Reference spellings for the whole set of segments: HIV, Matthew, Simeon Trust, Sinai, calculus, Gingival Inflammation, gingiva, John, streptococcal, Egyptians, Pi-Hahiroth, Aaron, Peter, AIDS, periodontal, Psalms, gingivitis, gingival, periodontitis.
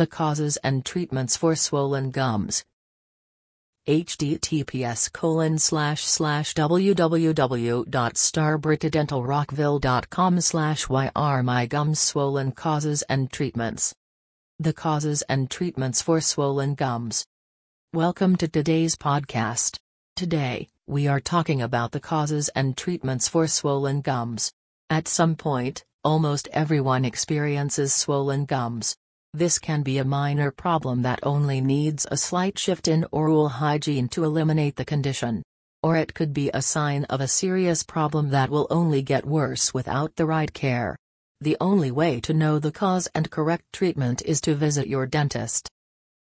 The causes and treatments for swollen gums. https://www.starbritadentalrockville.com/why are my gums swollen? Causes and treatments. The causes and treatments for swollen gums. Welcome to today's podcast. Today, we are talking about the causes and treatments for swollen gums. At some point, almost everyone experiences swollen gums. This can be a minor problem that only needs a slight shift in oral hygiene to eliminate the condition. Or it could be a sign of a serious problem that will only get worse without the right care. The only way to know the cause and correct treatment is to visit your dentist.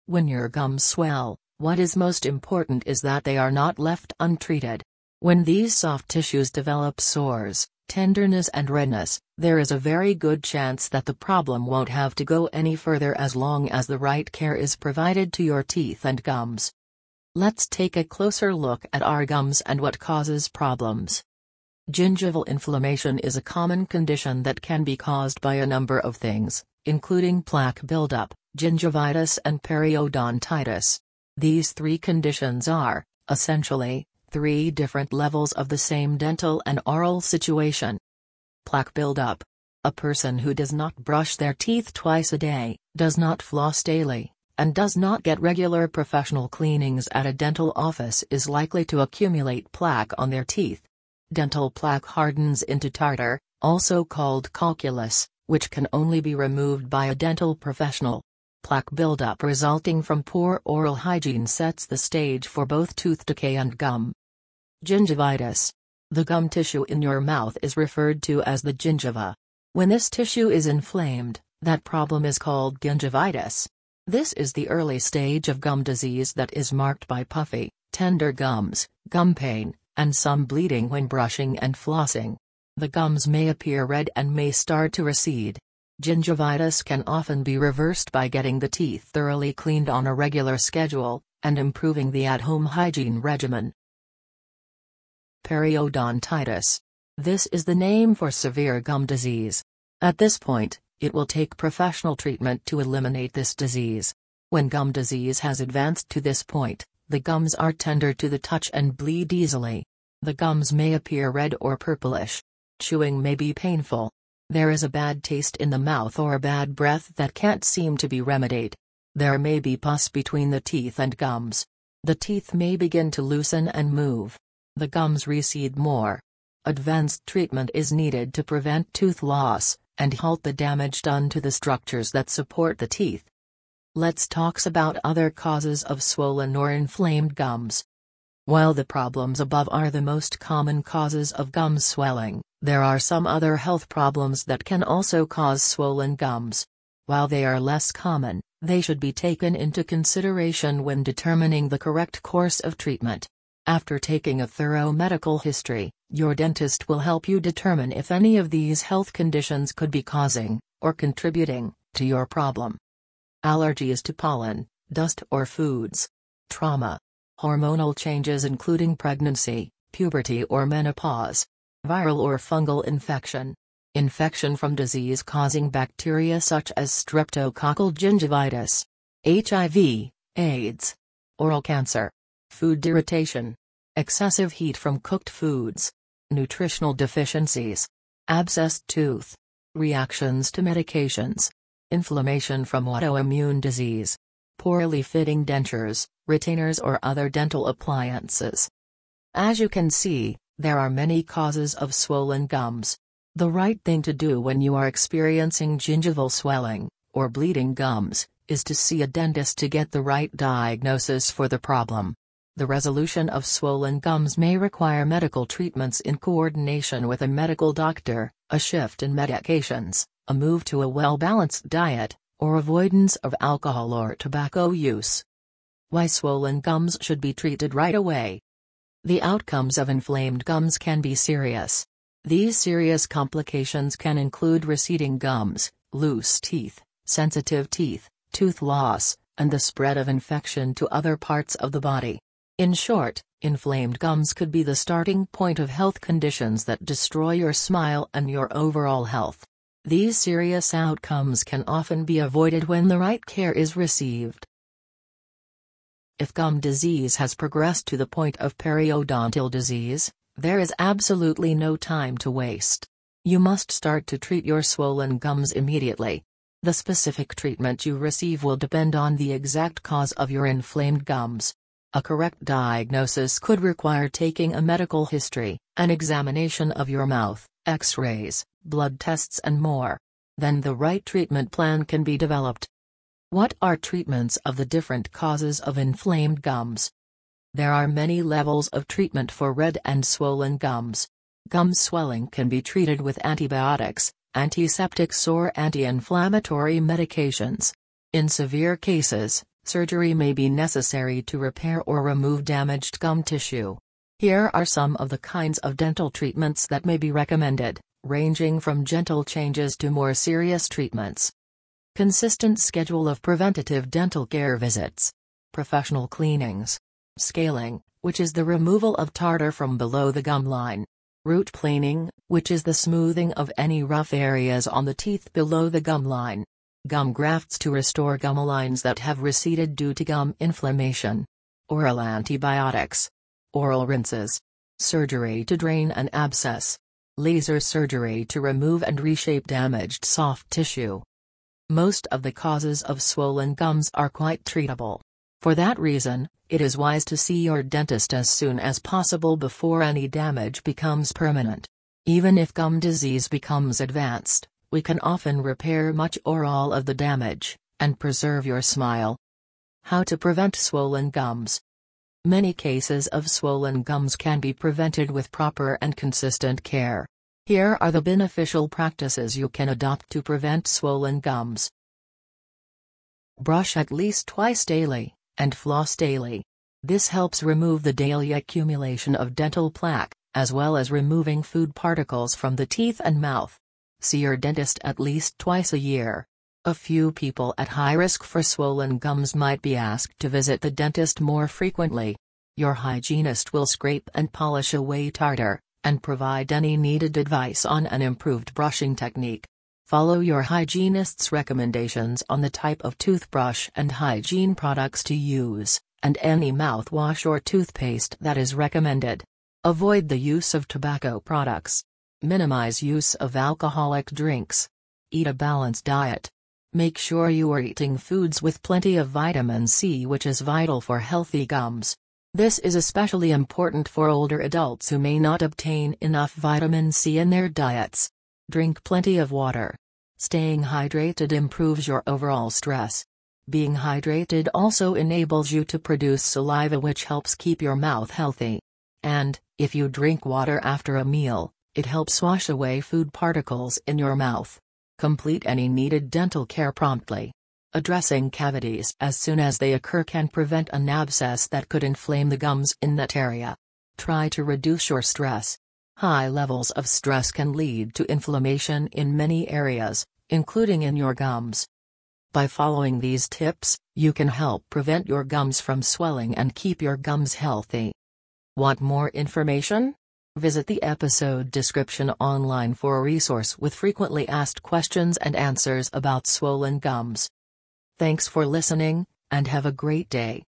When your gums swell, what is most important is that they are not left untreated. When these soft tissues develop sores, tenderness and redness, there is a very good chance that the problem won't have to go any further as long as the right care is provided to your teeth and gums. Let's take a closer look at our gums and what causes problems. Gingival inflammation is a common condition that can be caused by a number of things, including plaque buildup, gingivitis and periodontitis. These three conditions are, essentially, three different levels of the same dental and oral situation. Plaque buildup. A person who does not brush their teeth twice a day, does not floss daily, and does not get regular professional cleanings at a dental office is likely to accumulate plaque on their teeth. Dental plaque hardens into tartar, also called calculus, which can only be removed by a dental professional. Plaque buildup resulting from poor oral hygiene sets the stage for both tooth decay and gum. Gingivitis. The gum tissue in your mouth is referred to as the gingiva. When this tissue is inflamed, that problem is called gingivitis. This is the early stage of gum disease that is marked by puffy, tender gums, gum pain, and some bleeding when brushing and flossing. The gums may appear red and may start to recede. Gingivitis can often be reversed by getting the teeth thoroughly cleaned on a regular schedule, and improving the at-home hygiene regimen. Periodontitis. This is the name for severe gum disease. At this point, it will take professional treatment to eliminate this disease. When gum disease has advanced to this point, the gums are tender to the touch and bleed easily. The gums may appear red or purplish. Chewing may be painful. There is a bad taste in the mouth or a bad breath that can't seem to be remedied. There may be pus between the teeth and gums. The teeth may begin to loosen and move. The gums recede more. Advanced treatment is needed to prevent tooth loss, and halt the damage done to the structures that support the teeth. Let's talk about other causes of swollen or inflamed gums. While the problems above are the most common causes of gum swelling, there are some other health problems that can also cause swollen gums. While they are less common, they should be taken into consideration when determining the correct course of treatment. After taking a thorough medical history, your dentist will help you determine if any of these health conditions could be causing, or contributing, to your problem. Allergies to pollen, dust or foods. Trauma. Hormonal changes including pregnancy, puberty or menopause. Viral or fungal infection. Infection from disease-causing bacteria such as streptococcal gingivitis. HIV, AIDS. Oral cancer. Food irritation. Excessive heat from cooked foods. Nutritional deficiencies. Abscessed tooth. Reactions to medications. Inflammation from autoimmune disease. Poorly fitting dentures, retainers or other dental appliances. As you can see, there are many causes of swollen gums. The right thing to do when you are experiencing gingival swelling, or bleeding gums, is to see a dentist to get the right diagnosis for the problem. The resolution of swollen gums may require medical treatments in coordination with a medical doctor, a shift in medications, a move to a well-balanced diet, or avoidance of alcohol or tobacco use. Why swollen gums should be treated right away. The outcomes of inflamed gums can be serious. These serious complications can include receding gums, loose teeth, sensitive teeth, tooth loss, and the spread of infection to other parts of the body. In short, inflamed gums could be the starting point of health conditions that destroy your smile and your overall health. These serious outcomes can often be avoided when the right care is received. If gum disease has progressed to the point of periodontal disease, there is absolutely no time to waste. You must start to treat your swollen gums immediately. The specific treatment you receive will depend on the exact cause of your inflamed gums. A correct diagnosis could require taking a medical history, an examination of your mouth, X-rays, blood tests and more. Then the right treatment plan can be developed. What are treatments of the different causes of inflamed gums? There are many levels of treatment for red and swollen gums. Gum swelling can be treated with antibiotics, antiseptics or anti-inflammatory medications. In severe cases, surgery may be necessary to repair or remove damaged gum tissue. Here are some of the kinds of dental treatments that may be recommended, ranging from gentle changes to more serious treatments. Consistent schedule of preventative dental care visits. Professional cleanings. Scaling, which is the removal of tartar from below the gum line. Root planing, which is the smoothing of any rough areas on the teeth below the gum line. Gum grafts to restore gum lines that have receded due to gum inflammation. Oral antibiotics. Oral rinses. Surgery to drain an abscess. Laser surgery to remove and reshape damaged soft tissue. Most of the causes of swollen gums are quite treatable. For that reason, it is wise to see your dentist as soon as possible before any damage becomes permanent. Even if gum disease becomes advanced, we can often repair much or all of the damage, and preserve your smile. How to prevent swollen gums. Many cases of swollen gums can be prevented with proper and consistent care. Here are the beneficial practices you can adopt to prevent swollen gums. Brush at least twice daily, and floss daily. This helps remove the daily accumulation of dental plaque, as well as removing food particles from the teeth and mouth. See your dentist at least twice a year. A few people at high risk for swollen gums might be asked to visit the dentist more frequently. Your hygienist will scrape and polish away tartar, and provide any needed advice on an improved brushing technique. Follow your hygienist's recommendations on the type of toothbrush and hygiene products to use, and any mouthwash or toothpaste that is recommended. Avoid the use of tobacco products. Minimize use of alcoholic drinks. Eat a balanced diet. Make sure you are eating foods with plenty of vitamin C, which is vital for healthy gums. This is especially important for older adults who may not obtain enough vitamin C in their diets. Drink plenty of water. Staying hydrated improves your overall stress. Being hydrated also enables you to produce saliva, which helps keep your mouth healthy. And, if you drink water after a meal, it helps wash away food particles in your mouth. Complete any needed dental care promptly. Addressing cavities as soon as they occur can prevent an abscess that could inflame the gums in that area. Try to reduce your stress. High levels of stress can lead to inflammation in many areas, including in your gums. By following these tips, you can help prevent your gums from swelling and keep your gums healthy. Want more information? Visit the episode description online for a resource with frequently asked questions and answers about swollen gums. Thanks for listening, and have a great day.